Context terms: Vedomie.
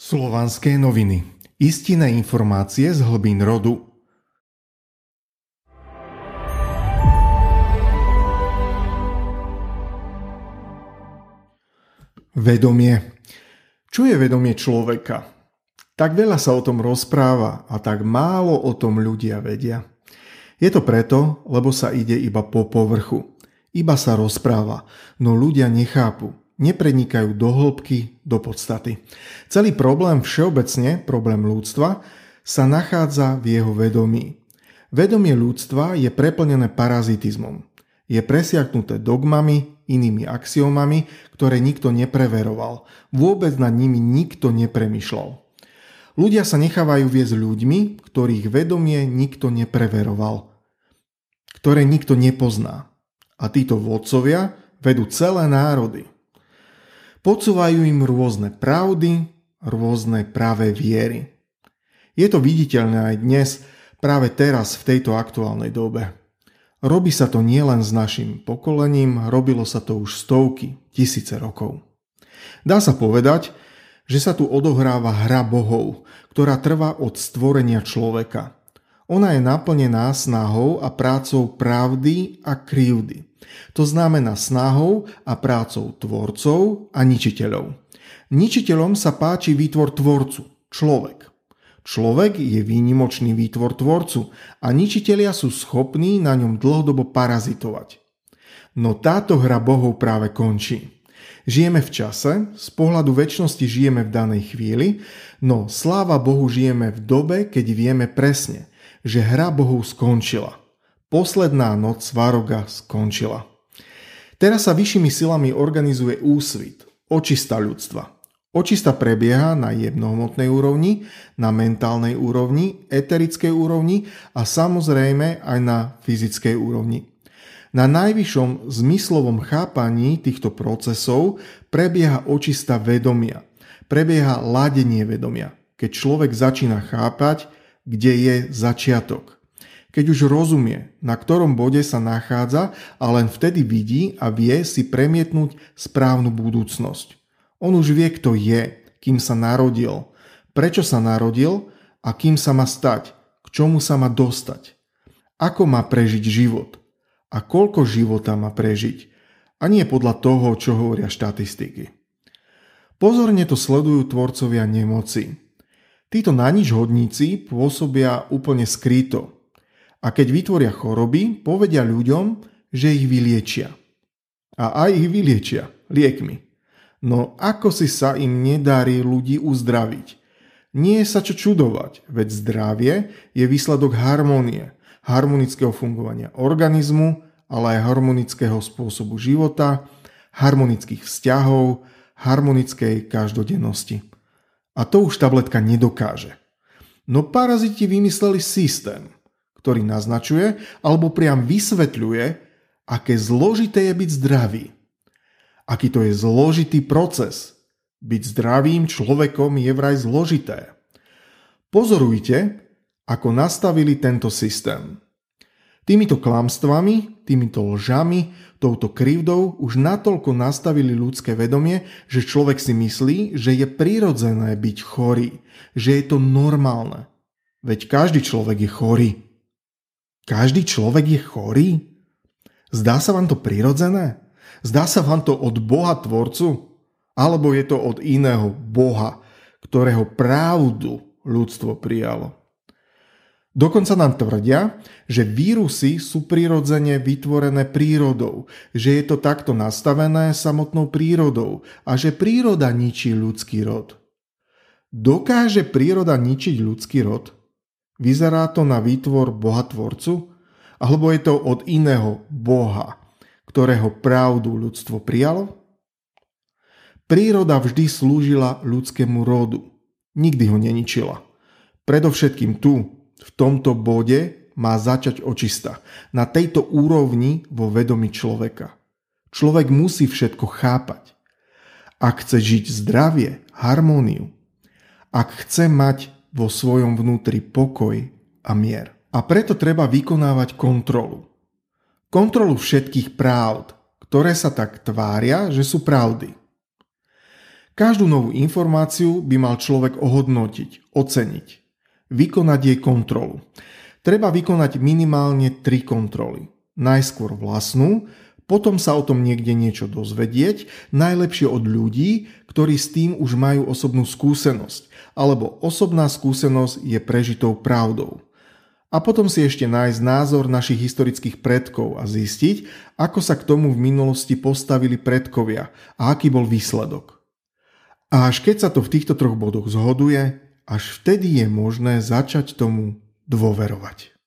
Slovanské noviny. Istinné informácie z hlbín rodu. Vedomie. Čo je vedomie človeka? Tak veľa sa o tom rozpráva a tak málo o tom ľudia vedia. Je to preto, lebo sa ide iba po povrchu. Iba sa rozpráva, no ľudia nechápu, neprenikajú do hĺbky, do podstaty. Celý problém všeobecne, problém ľudstva, sa nachádza v jeho vedomí. Vedomie ľudstva je preplnené parazitizmom. Je presiaknuté dogmami, inými axiomami, ktoré nikto nepreveroval. Vôbec nad nimi nikto nepremýšľal. Ľudia sa nechávajú viesť ľuďmi, ktorých vedomie nikto nepreveroval, ktoré nikto nepozná. A títo vodcovia vedú celé národy. Podsúvajú im rôzne pravdy, rôzne pravé viery. Je to viditeľné aj dnes, práve teraz v tejto aktuálnej dobe. Robí sa to nielen s našim pokolením, robilo sa to už stovky, tisíce rokov. Dá sa povedať, že sa tu odohráva hra bohov, ktorá trvá od stvorenia človeka. Ona je naplnená snahou a prácou pravdy a krivdy. To znamená snahou a prácou tvorcov a ničiteľov. Ničiteľom sa páči výtvor tvorcu, človek. Človek je výnimočný výtvor tvorcu a ničitelia sú schopní na ňom dlhodobo parazitovať. No táto hra bohov práve končí. Žijeme v čase, z pohľadu večnosti žijeme v danej chvíli, no sláva Bohu žijeme v dobe, keď vieme presne, že hra bohov skončila. Posledná noc Svaroga skončila. Teraz sa vyššími silami organizuje úsvit, očista ľudstva. Očista prebieha na jemnohmotnej úrovni, na mentálnej úrovni, eterickej úrovni a samozrejme aj na fyzickej úrovni. Na najvyššom zmyslovom chápaní týchto procesov prebieha očista vedomia, prebieha ladenie vedomia, keď človek začína chápať, kde je začiatok. Keď už rozumie, na ktorom bode sa nachádza a len vtedy vidí a vie si premietnúť správnu budúcnosť. On už vie, kto je, kým sa narodil, prečo sa narodil a kým sa má stať, k čomu sa má dostať, ako má prežiť život a koľko života má prežiť a nie podľa toho, čo hovoria štatistiky. Pozorne to sledujú tvorcovia nemoci. Títo naničhodníci pôsobia úplne skryto a keď vytvoria choroby, povedia ľuďom, že ich vyliečia. A aj ich vyliečia liekmi. No ako si sa im nedarí ľudí uzdraviť? Nie je sa čo čudovať, veď zdravie je výsledok harmonie, harmonického fungovania organizmu, ale aj harmonického spôsobu života, harmonických vzťahov, harmonickej každodennosti. A to už tabletka nedokáže. No paraziti vymysleli systém, ktorý naznačuje alebo priam vysvetľuje, aké zložité je byť zdravý. Aký to je zložitý proces. Byť zdravým človekom je vraj zložité. Pozorujte, ako nastavili tento systém. Týmito klamstvami, týmito lžami, touto krivdou už natoľko nastavili ľudské vedomie, že človek si myslí, že je prirodzené byť chorý, že je to normálne. Veď každý človek je chorý. Každý človek je chorý? Zdá sa vám to prirodzené? Zdá sa vám to od Boha tvorcu? Alebo je to od iného Boha, ktorého pravdu ľudstvo prijalo? Dokonca nám tvrdia, že vírusy sú prirodzene vytvorené prírodou, že je to takto nastavené samotnou prírodou a že príroda ničí ľudský rod. Dokáže príroda ničiť ľudský rod? Vyzerá to na výtvor Boha tvorcu? Alebo je to od iného Boha, ktorého pravdu ľudstvo prijalo? Príroda vždy slúžila ľudskému rodu. Nikdy ho neničila. Predovšetkým tu, v tomto bode, má začať očista. Na tejto úrovni vo vedomí človeka. Človek musí všetko chápať. Ak chce žiť zdravie, harmóniu. Ak chce mať vo svojom vnútri pokoj a mier. A preto treba vykonávať kontrolu. Kontrolu všetkých pravd, ktoré sa tak tvária, že sú pravdy. Každú novú informáciu by mal človek ohodnotiť, oceniť, vykonať jej kontrolu. Treba vykonať minimálne 3 kontroly. Najskôr vlastnú, potom sa o tom niekde niečo dozvedieť, najlepšie od ľudí, ktorí s tým už majú osobnú skúsenosť, alebo osobná skúsenosť je prežitou pravdou. A potom si ešte nájsť názor našich historických predkov a zistiť, ako sa k tomu v minulosti postavili predkovia a aký bol výsledok. A až keď sa to v týchto 3 bodoch zhoduje, až vtedy je možné začať tomu dôverovať.